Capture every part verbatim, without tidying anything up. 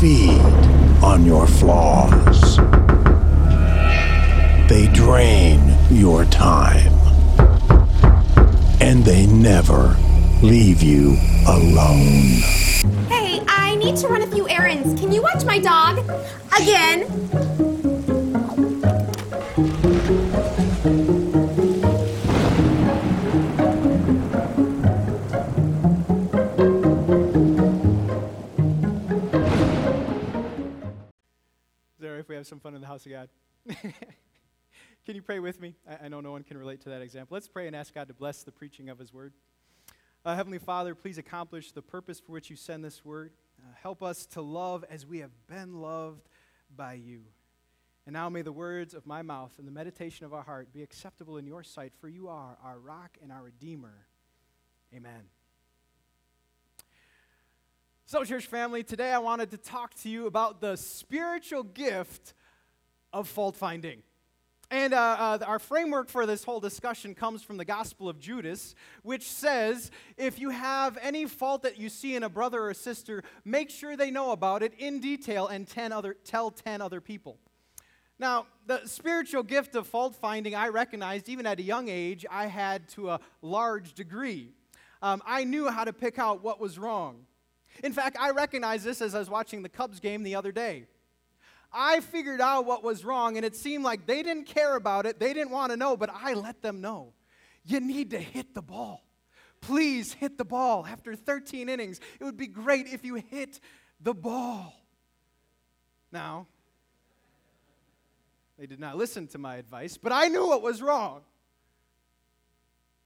feed on your flaws. They drain your time. And they never leave you alone. Hey, I need to run a few errands. Can you watch my dog? Again. There, if we have some fun in the house of God. Can you pray with me? I, I know no one can relate to that example. Let's pray and ask God to bless the preaching of his word. Uh, Heavenly Father, please accomplish the purpose for which you send this word. Uh, help us to love as we have been loved by you. And now may the words of my mouth and the meditation of our heart be acceptable in your sight, for you are our rock and our redeemer. Amen. So, church family, today I wanted to talk to you about the spiritual gift of fault finding. And uh, uh, our framework for this whole discussion comes from the Gospel of Judas, which says, if you have any fault that you see in a brother or sister, make sure they know about it in detail and ten other, tell ten other people. Now, the spiritual gift of fault finding, I recognized even at a young age, I had to a large degree. Um, I knew how to pick out what was wrong. In fact, I recognized this as I was watching the Cubs game the other day. I figured out what was wrong, and it seemed like they didn't care about it. They didn't want to know, but I let them know. You need to hit the ball. Please hit the ball. After thirteen innings, it would be great if you hit the ball. Now, they did not listen to my advice, but I knew what was wrong.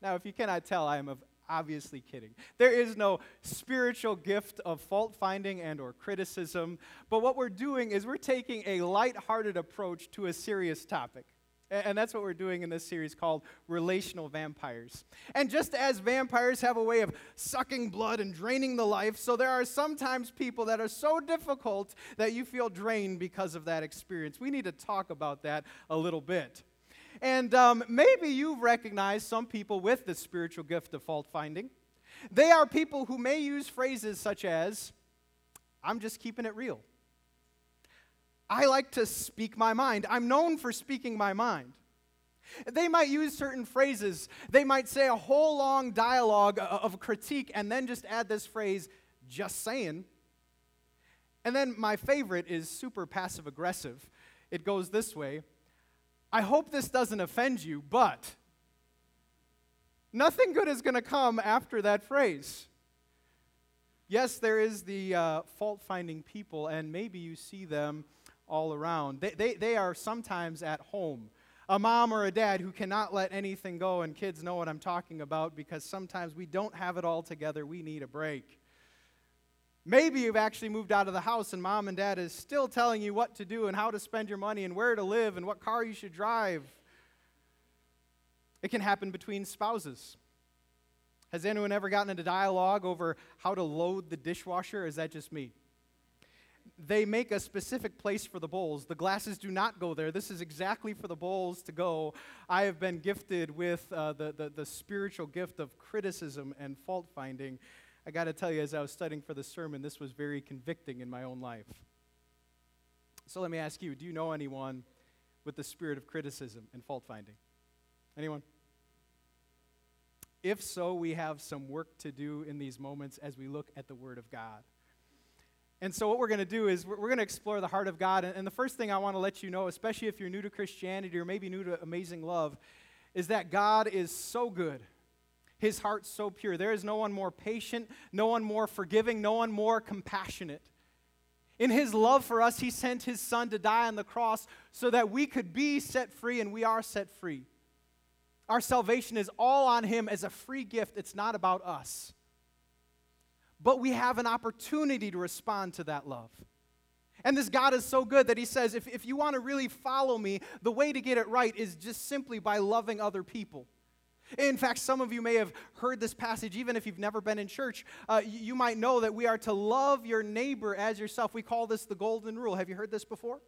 Now, if you cannot tell, I am obviously kidding. There is no spiritual gift of fault finding and or criticism, but what we're doing is we're taking a lighthearted approach to a serious topic. And that's what we're doing in this series called Relational Vampires. And just as vampires have a way of sucking blood and draining the life, so there are sometimes people that are so difficult that you feel drained because of that experience. We need to talk about that a little bit. And um, maybe you've recognized some people with the spiritual gift of fault finding. They are people who may use phrases such as, I'm just keeping it real. I like to speak my mind. I'm known for speaking my mind. They might use certain phrases. They might say a whole long dialogue of critique and then just add this phrase, just saying. And then my favorite is super passive aggressive. It goes this way. I hope this doesn't offend you, but nothing good is going to come after that phrase. Yes, there is the uh, fault-finding people, and maybe you see them all around. They, they, they are sometimes at home. A mom or a dad who cannot let anything go, and kids know what I'm talking about because sometimes we don't have it all together. We need a break. Maybe you've actually moved out of the house and mom and dad is still telling you what to do and how to spend your money and where to live and what car you should drive. It can happen between spouses. Has anyone ever gotten into dialogue over how to load the dishwasher? Or is that just me? They make a specific place for the bowls. The glasses do not go there. This is exactly for the bowls to go. I have been gifted with uh, the, the, the spiritual gift of criticism and fault-finding. I got to tell you, as I was studying for the sermon, this was very convicting in my own life. So let me ask you, do you know anyone with the spirit of criticism and fault-finding? Anyone? If so, we have some work to do in these moments as we look at the Word of God. And so what we're going to do is we're going to explore the heart of God. And the first thing I want to let you know, especially if you're new to Christianity or maybe new to Amazing Love, is that God is so good. His heart's so pure. There is no one more patient, no one more forgiving, no one more compassionate. In his love for us, he sent his son to die on the cross so that we could be set free, and we are set free. Our salvation is all on him as a free gift. It's not about us. But we have an opportunity to respond to that love. And this God is so good that he says, if, if you want to really follow me, the way to get it right is just simply by loving other people. In fact, some of you may have heard this passage, even if you've never been in church. Uh, you, you might know that we are to love your neighbor as yourself. We call this the golden rule. Have you heard this before?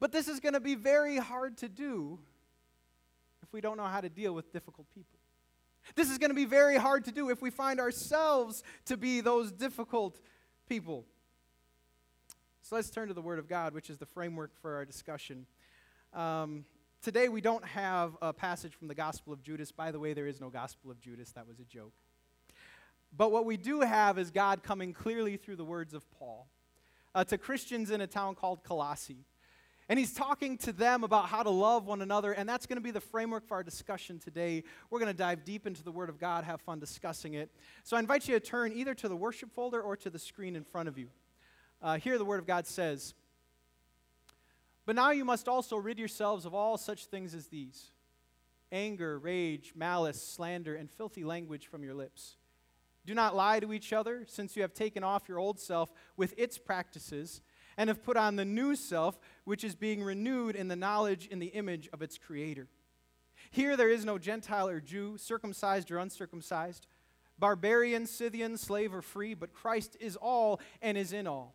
But this is going to be very hard to do if we don't know how to deal with difficult people. This is going to be very hard to do if we find ourselves to be those difficult people. So let's turn to the Word of God, which is the framework for our discussion. Um, today we don't have a passage from the Gospel of Judas. By the way, there is no Gospel of Judas. That was a joke. But what we do have is God coming clearly through the words of Paul uh, to Christians in a town called Colossae. And he's talking to them about how to love one another, and that's going to be the framework for our discussion today. We're going to dive deep into the Word of God, have fun discussing it. So I invite you to turn either to the worship folder or to the screen in front of you. Uh, here the Word of God says, "But now you must also rid yourselves of all such things as these: anger, rage, malice, slander, and filthy language from your lips. Do not lie to each other, since you have taken off your old self with its practices, and have put on the new self, which is being renewed in the knowledge in the image of its Creator. Here there is no Gentile or Jew, circumcised or uncircumcised, barbarian, Scythian, slave or free, but Christ is all and is in all.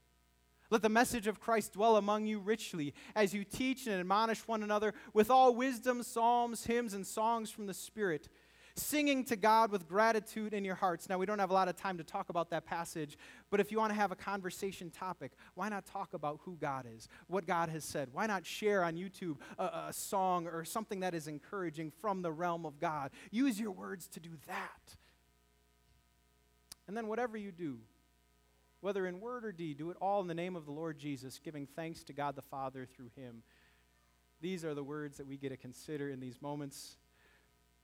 Let the message of Christ dwell among you richly, as you teach and admonish one another with all wisdom, psalms, hymns, and songs from the Spirit, singing to God with gratitude in your hearts." Now, we don't have a lot of time to talk about that passage, but if you want to have a conversation topic, why not talk about who God is, what God has said? Why not share on YouTube a, a song or something that is encouraging from the realm of God? Use your words to do that. And then whatever you do, whether in word or deed, do it all in the name of the Lord Jesus, giving thanks to God the Father through Him. These are the words that we get to consider in these moments.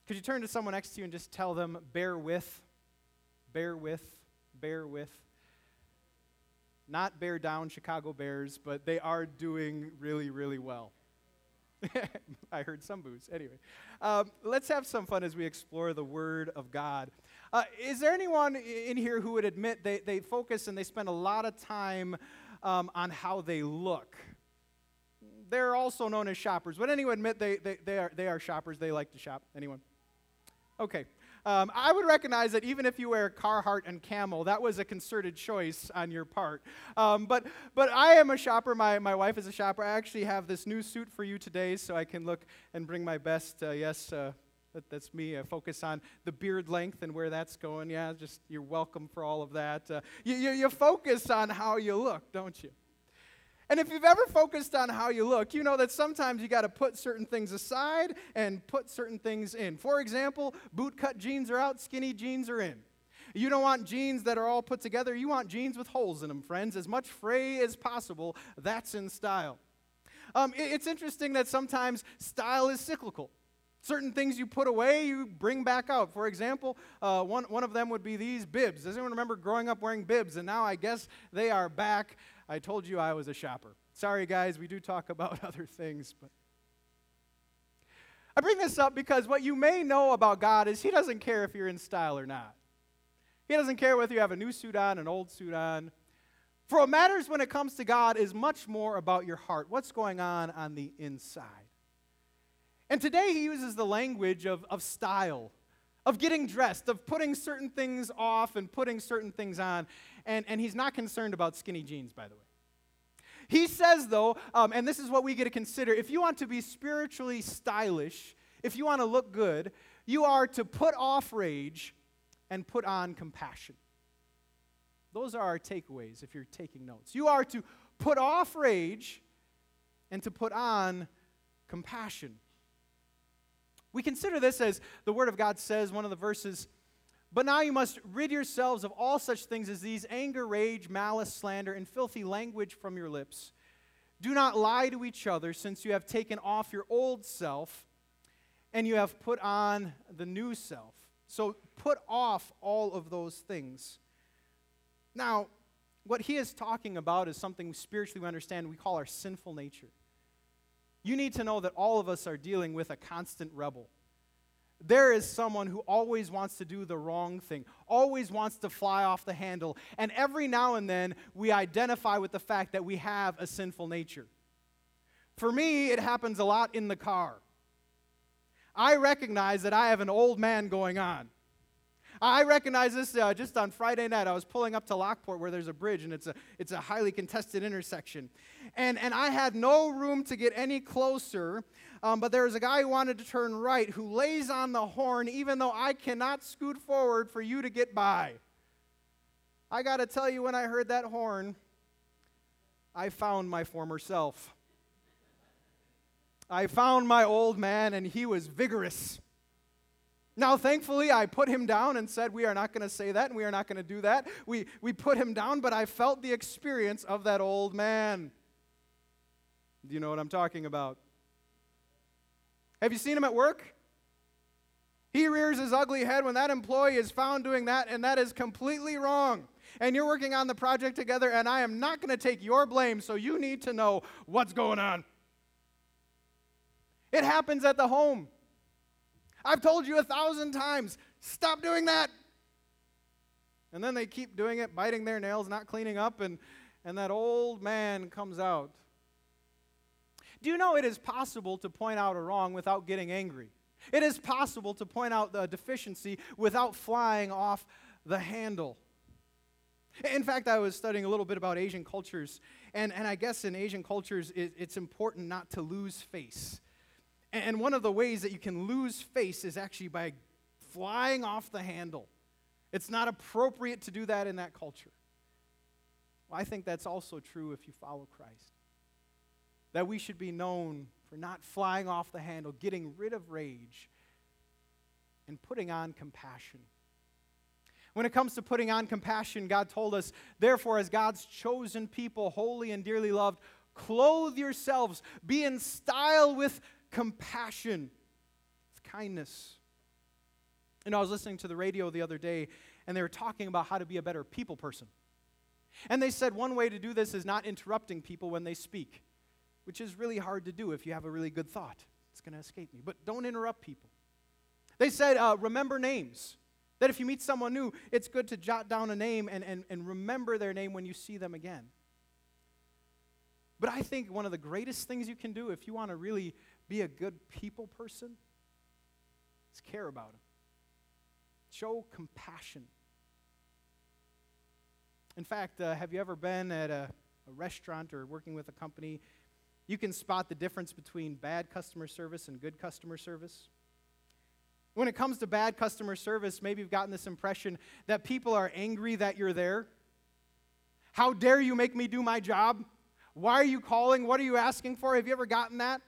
Could you turn to someone next to you and just tell them, bear with, bear with, bear with. Not bear down Chicago Bears, but they are doing really, really well. I heard some boos. Anyway, um, let's have some fun as we explore the Word of God. Uh, is there anyone in here who would admit they, they focus and they spend a lot of time um, on how they look? They're also known as shoppers. Would anyone admit they, they, they, are, they are shoppers? They like to shop. Anyone? Okay. Um, I would recognize that even if you wear Carhartt and Camel, that was a concerted choice on your part. Um, but but I am a shopper. My, my wife is a shopper. I actually have this new suit for you today so I can look and bring my best. Uh, yes, uh, that, that's me. I focus on the beard length and where that's going. Yeah, just you're welcome for all of that. Uh, you, you, you focus on how you look, don't you? And if you've ever focused on how you look, you know that sometimes you got to put certain things aside and put certain things in. For example, bootcut jeans are out, skinny jeans are in. You don't want jeans that are all put together. You want jeans with holes in them, friends. As much fray as possible, that's in style. Um, it, it's interesting that sometimes style is cyclical. Certain things you put away, you bring back out. For example, uh, one, one of them would be these bibs. Does anyone remember growing up wearing bibs? And now I guess they are back. I told you I was a shopper. Sorry, guys, we do talk about other things, but I bring this up because what you may know about God is He doesn't care if you're in style or not. He doesn't care whether you have a new suit on, an old suit on. For what matters when it comes to God is much more about your heart, what's going on on the inside. And today He uses the language of, of style, of getting dressed, of putting certain things off and putting certain things on. And, and He's not concerned about skinny jeans, by the way. He says, though, um, and this is what we get to consider, if you want to be spiritually stylish, if you want to look good, you are to put off rage and put on compassion. Those are our takeaways if you're taking notes. You are to put off rage and to put on compassion. We consider this as the Word of God says, one of the verses, "But now you must rid yourselves of all such things as these: anger, rage, malice, slander, and filthy language from your lips. Do not lie to each other, since you have taken off your old self and you have put on the new self." So put off all of those things. Now, what he is talking about is something spiritually we understand we call our sinful nature. You need to know that all of us are dealing with a constant rebel. There is someone who always wants to do the wrong thing, always wants to fly off the handle. And every now and then, we identify with the fact that we have a sinful nature. For me, it happens a lot in the car. I recognize that I have an old man going on. I recognize this uh, just on Friday night. I was pulling up to Lockport where there's a bridge, and it's a it's a highly contested intersection. And and I had no room to get any closer, um, but there was a guy who wanted to turn right who lays on the horn even though I cannot scoot forward for you to get by. I got to tell you, when I heard that horn, I found my former self. I found my old man, and he was vigorous. Now, thankfully, I put him down and said, we are not going to say that, and we are not going to do that. We, we put him down, but I felt the experience of that old man. Do you know what I'm talking about? Have you seen him at work? He rears his ugly head when that employee is found doing that, and that is completely wrong. And you're working on the project together, and I am not going to take your blame, so you need to know what's going on. It happens at the home. I've told you a thousand times, stop doing that. And then they keep doing it, biting their nails, not cleaning up, and, and that old man comes out. Do you know it is possible to point out a wrong without getting angry? It is possible to point out the deficiency without flying off the handle. In fact, I was studying a little bit about Asian cultures, and, and I guess in Asian cultures, it, it's important not to lose face. And one of the ways that you can lose face is actually by flying off the handle. It's not appropriate to do that in that culture. Well, I think that's also true if you follow Christ. That we should be known for not flying off the handle, getting rid of rage, and putting on compassion. When it comes to putting on compassion, God told us, therefore, as God's chosen people, holy and dearly loved, clothe yourselves, be in style with compassion, with kindness. You know, I was listening to the radio the other day, and they were talking about how to be a better people person. And they said one way to do this is not interrupting people when they speak, which is really hard to do if you have a really good thought. It's going to escape me, but don't interrupt people. They said uh, remember names, that if you meet someone new, it's good to jot down a name and, and, and remember their name when you see them again. But I think one of the greatest things you can do if you want to really be a good people person is care about them. Show compassion. In fact, uh, have you ever been at a, a restaurant or working with a company? You can spot the difference between bad customer service and good customer service. When it comes to bad customer service, maybe you've gotten this impression that people are angry that you're there. How dare you make me do my job? Why are you calling? What are you asking for? Have you ever gotten that?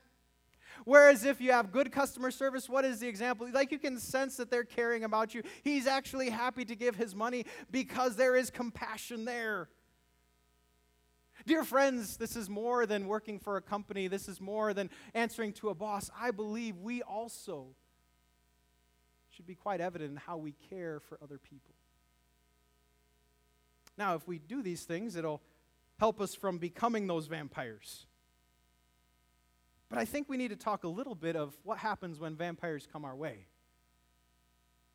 Whereas if you have good customer service, what is the example? Like, you can sense that they're caring about you. He's actually happy to give his money because there is compassion there. Dear friends, this is more than working for a company. This is more than answering to a boss. I believe we also should be quite evident in how we care for other people. Now, if we do these things, it'll help us from becoming those vampires. But I think we need to talk a little bit of what happens when vampires come our way.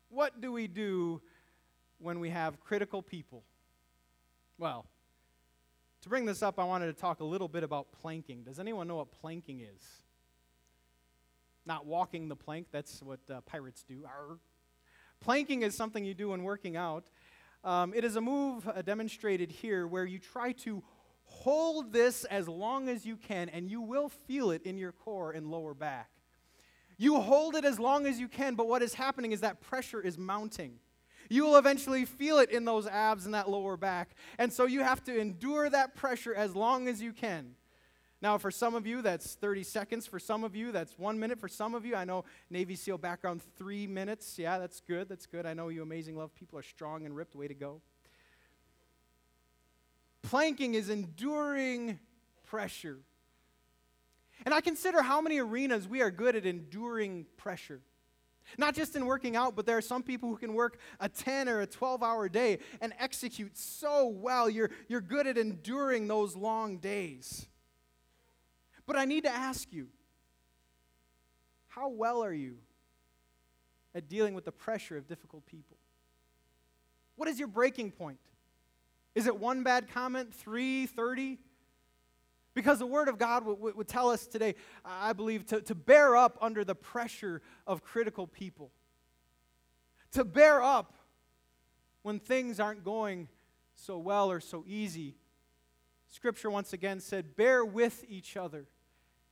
What do we do when we have critical people? Well, to bring this up, I wanted to talk a little bit about planking. Does anyone know what planking is? Not walking the plank, that's what uh, pirates do. Arr. Planking is something you do when working out. Um, it is a move uh, demonstrated here where you try to hold this as long as you can, and you will feel it in your core and lower back. You hold it as long as you can, but what is happening is that pressure is mounting. You will eventually feel it in those abs and that lower back, and so you have to endure that pressure as long as you can. Now, for some of you, that's thirty seconds. For some of you, that's one minute. For some of you, I know Navy SEAL background, three minutes. Yeah, that's good. That's good. I know you Amazing Love people are strong and ripped. Way to go. Planking is enduring pressure. And I consider how many arenas we are good at enduring pressure. Not just in working out, but there are some people who can work a ten or a twelve-hour day and execute so well. You're, you're good at enduring those long days. But I need to ask you, how well are you at dealing with the pressure of difficult people? What is your breaking point? Is it one bad comment, three, thirty? Because the Word of God would, would tell us today, I believe, to, to bear up under the pressure of critical people. To bear up when things aren't going so well or so easy. Scripture once again said, bear with each other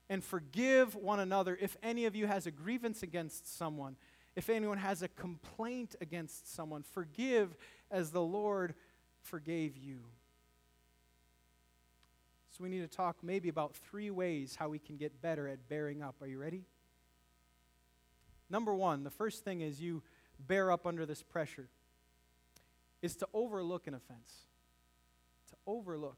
and forgive one another if any of you has a grievance against someone. If anyone has a complaint against someone, forgive as the Lord forgave you. So we need to talk maybe about three ways how we can get better at bearing up. Are you ready? Number one, the first thing is you bear up under this pressure is to overlook an offense. To overlook.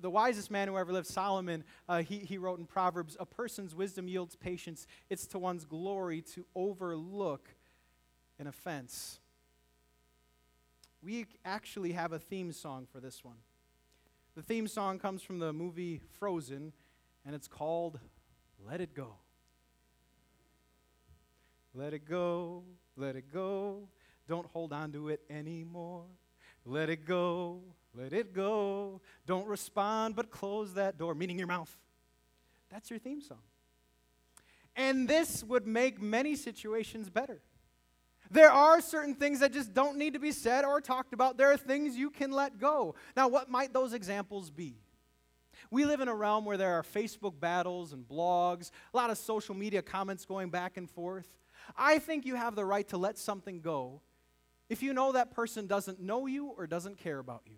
The wisest man who ever lived, Solomon, uh, he, he wrote in Proverbs, a person's wisdom yields patience. It's to one's glory to overlook an offense. We actually have a theme song for this one. The theme song comes from the movie Frozen, and it's called Let It Go. Let it go, let it go, don't hold on to it anymore. Let it go, let it go, don't respond but close that door, meaning your mouth. That's your theme song. And this would make many situations better. There are certain things that just don't need to be said or talked about. There are things you can let go. Now, what might those examples be? We live in a realm where there are Facebook battles and blogs, a lot of social media comments going back and forth. I think you have the right to let something go if you know that person doesn't know you or doesn't care about you.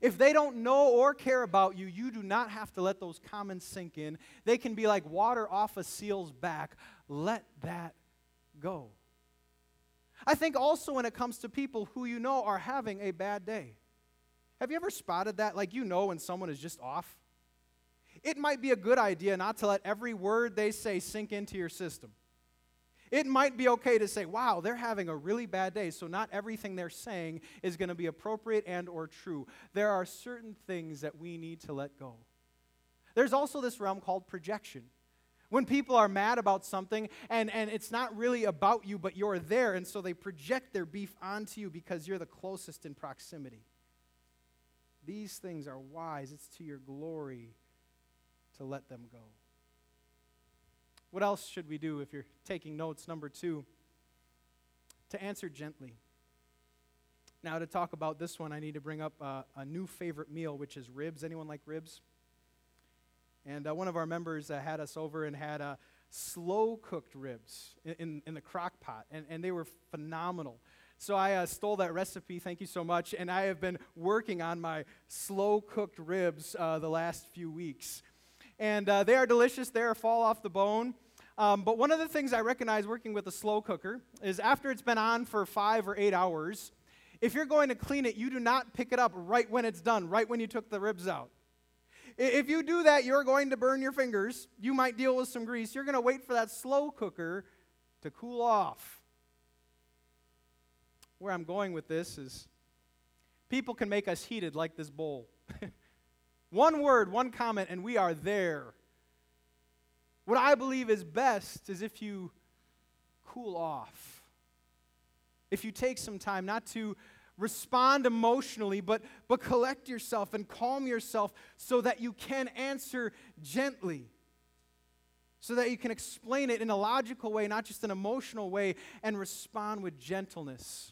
If they don't know or care about you, you do not have to let those comments sink in. They can be like water off a seal's back. Let that go. I think also when it comes to people who you know are having a bad day. Have you ever spotted that? Like, you know when someone is just off? It might be a good idea not to let every word they say sink into your system. It might be okay to say, wow, they're having a really bad day, so not everything they're saying is going to be appropriate and or true. There are certain things that we need to let go. There's also this realm called projection. When people are mad about something, and, and it's not really about you, but you're there, and so they project their beef onto you because you're the closest in proximity. These things are wise. It's to your glory to let them go. What else should we do if you're taking notes? Number two, to answer gently. Now, to talk about this one, I need to bring up uh, a new favorite meal, which is ribs. Anyone like ribs? And uh, one of our members uh, had us over and had uh, slow-cooked ribs in, in, in the crock pot, and, and they were phenomenal. So I uh, stole that recipe, thank you so much, and I have been working on my slow-cooked ribs uh, the last few weeks. And uh, they are delicious. They are fall off the bone. Um, but one of the things I recognize working with a slow cooker is after it's been on for five or eight hours, if you're going to clean it, you do not pick it up right when it's done, right when you took the ribs out. If you do that, you're going to burn your fingers. You might deal with some grease. You're going to wait for that slow cooker to cool off. Where I'm going with this is people can make us heated like this bowl. One word, one comment, and we are there. What I believe is best is if you cool off. If you take some time not to respond emotionally, but, but collect yourself and calm yourself so that you can answer gently, so that you can explain it in a logical way, not just an emotional way, and respond with gentleness.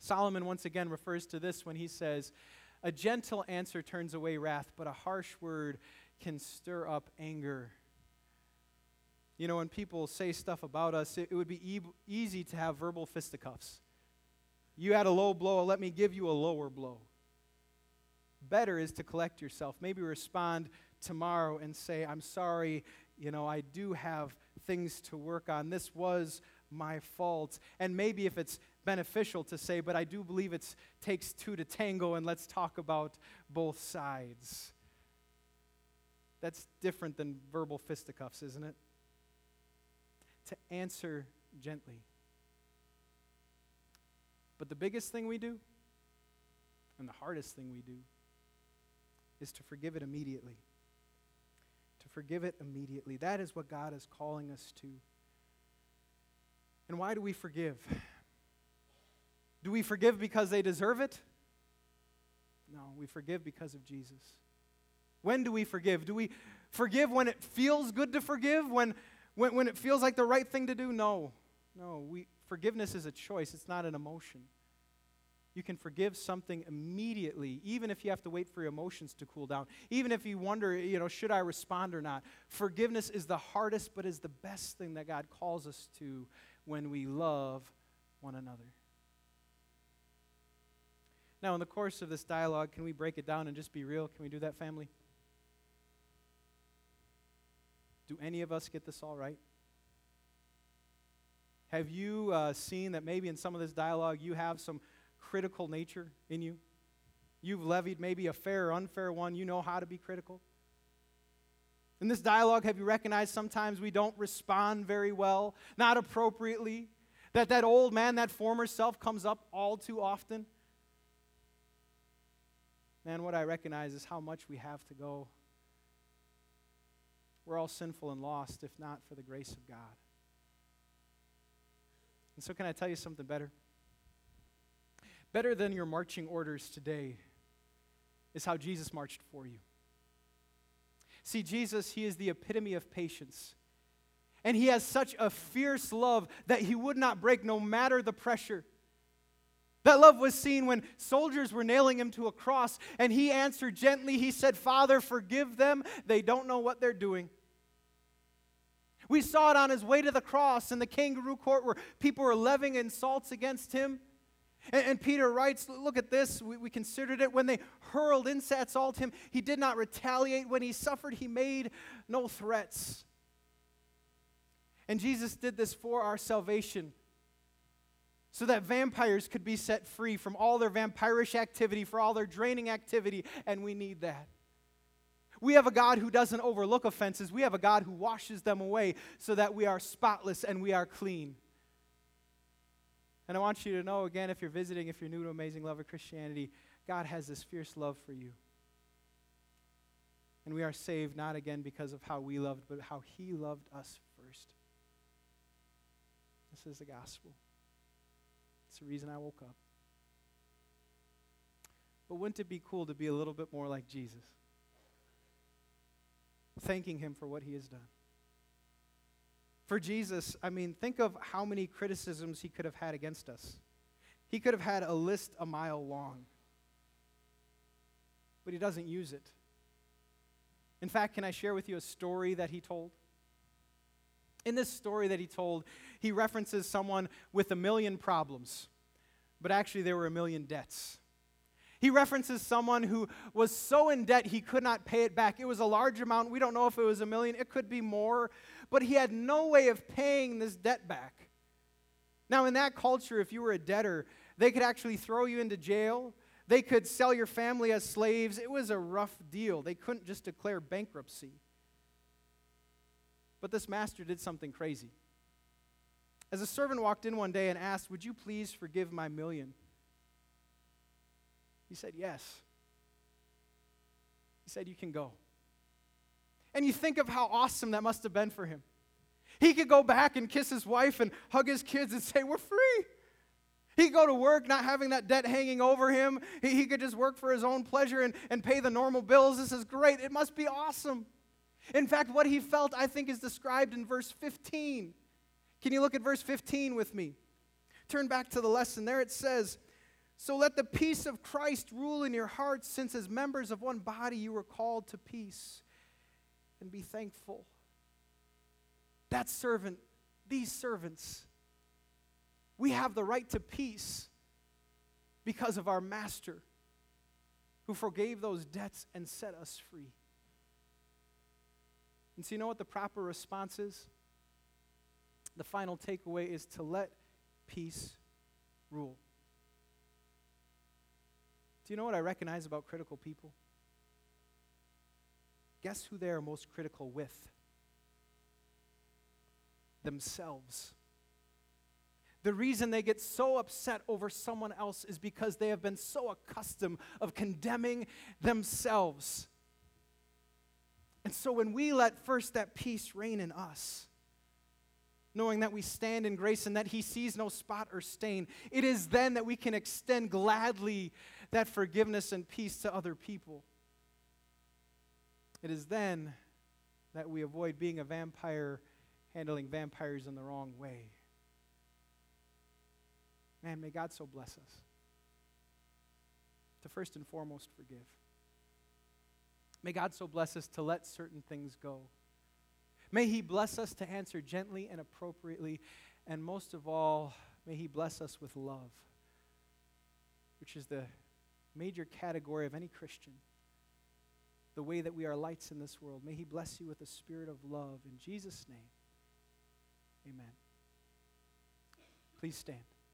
Solomon once again refers to this when he says, a gentle answer turns away wrath, but a harsh word can stir up anger. You know, when people say stuff about us, it, it would be e- easy to have verbal fisticuffs. You had a low blow, let me give you a lower blow. Better is to collect yourself. Maybe respond tomorrow and say, I'm sorry, you know, I do have things to work on. This was my fault. And maybe if it's beneficial to say, but I do believe it takes two to tango, and let's talk about both sides. That's different than verbal fisticuffs, isn't it? To answer gently. But the biggest thing we do, and the hardest thing we do, is to forgive it immediately. To forgive it immediately. That is what God is calling us to. And why do we forgive? Do we forgive because they deserve it? No, we forgive because of Jesus. When do we forgive? Do we forgive when it feels good to forgive? When, when, when it feels like the right thing to do? No, no. We, forgiveness is a choice. It's not an emotion. You can forgive something immediately, even if you have to wait for your emotions to cool down, even if you wonder, you know, should I respond or not? Forgiveness is the hardest, but is the best thing that God calls us to when we love one another. Now, in the course of this dialogue, can we break it down and just be real? Can we do that, family? Do any of us get this all right? Have you uh, seen that maybe in some of this dialogue you have some critical nature in you? You've levied maybe a fair or unfair one. You know how to be critical. In this dialogue, have you recognized sometimes we don't respond very well, not appropriately, that that old man, that former self comes up all too often? Man, what I recognize is how much we have to go. We're all sinful and lost, if not for the grace of God. And so can I tell you something better? Better than your marching orders today is how Jesus marched for you. See, Jesus, he is the epitome of patience. And he has such a fierce love that he would not break no matter the pressure. That love was seen when soldiers were nailing him to a cross, and he answered gently. He said, "Father, forgive them. They don't know what they're doing." We saw it on his way to the cross in the kangaroo court where people were levying insults against him. And Peter writes, look at this, we, we considered it. When they hurled insults at him, he did not retaliate. When he suffered, he made no threats. And Jesus did this for our salvation so that vampires could be set free from all their vampirish activity, for all their draining activity, and we need that. We have a God who doesn't overlook offenses. We have a God who washes them away so that we are spotless and we are clean. And I want you to know, again, if you're visiting, if you're new to Amazing Love of Christianity, God has this fierce love for you. And we are saved not, again, because of how we loved, but how he loved us first. This is the gospel. It's the reason I woke up. But wouldn't it be cool to be a little bit more like Jesus? Thanking him for what he has done. For Jesus, I mean, think of how many criticisms he could have had against us. He could have had a list a mile long. But he doesn't use it. In fact, can I share with you a story that he told? In this story that he told, he references someone with a million problems, but actually there were a million debts. He references someone who was so in debt he could not pay it back. It was a large amount. We don't know if it was a million. It could be more. But he had no way of paying this debt back. Now, in that culture, if you were a debtor, they could actually throw you into jail. They could sell your family as slaves. It was a rough deal. They couldn't just declare bankruptcy. But this master did something crazy. As a servant walked in one day and asked, "Would you please forgive my million?" He said, "Yes." He said, "You can go." And you think of how awesome that must have been for him. He could go back and kiss his wife and hug his kids and say, "We're free." He could go to work not having that debt hanging over him. He, he could just work for his own pleasure and, and pay the normal bills. This is great. It must be awesome. In fact, what he felt, I think, is described in verse fifteen. Can you look at verse fifteen with me? Turn back to the lesson. There it says, "So let the peace of Christ rule in your hearts, since as members of one body you were called to peace, and be thankful." That servant, these servants, we have the right to peace because of our master who forgave those debts and set us free. And so you know what the proper response is? The final takeaway is to let peace rule. Do you know what I recognize about critical people? Guess who they are most critical with? Themselves. The reason they get so upset over someone else is because they have been so accustomed of condemning themselves. And so when we let first that peace reign in us, knowing that we stand in grace and that he sees no spot or stain. It is then that we can extend gladly that forgiveness and peace to other people. It is then that we avoid being a vampire, handling vampires in the wrong way. Man, may God so bless us to first and foremost forgive. May God so bless us to let certain things go. May he bless us to answer gently and appropriately. And most of all, may he bless us with love, which is the major category of any Christian, the way that we are lights in this world. May he bless you with a spirit of love. In Jesus' name, amen. Please stand.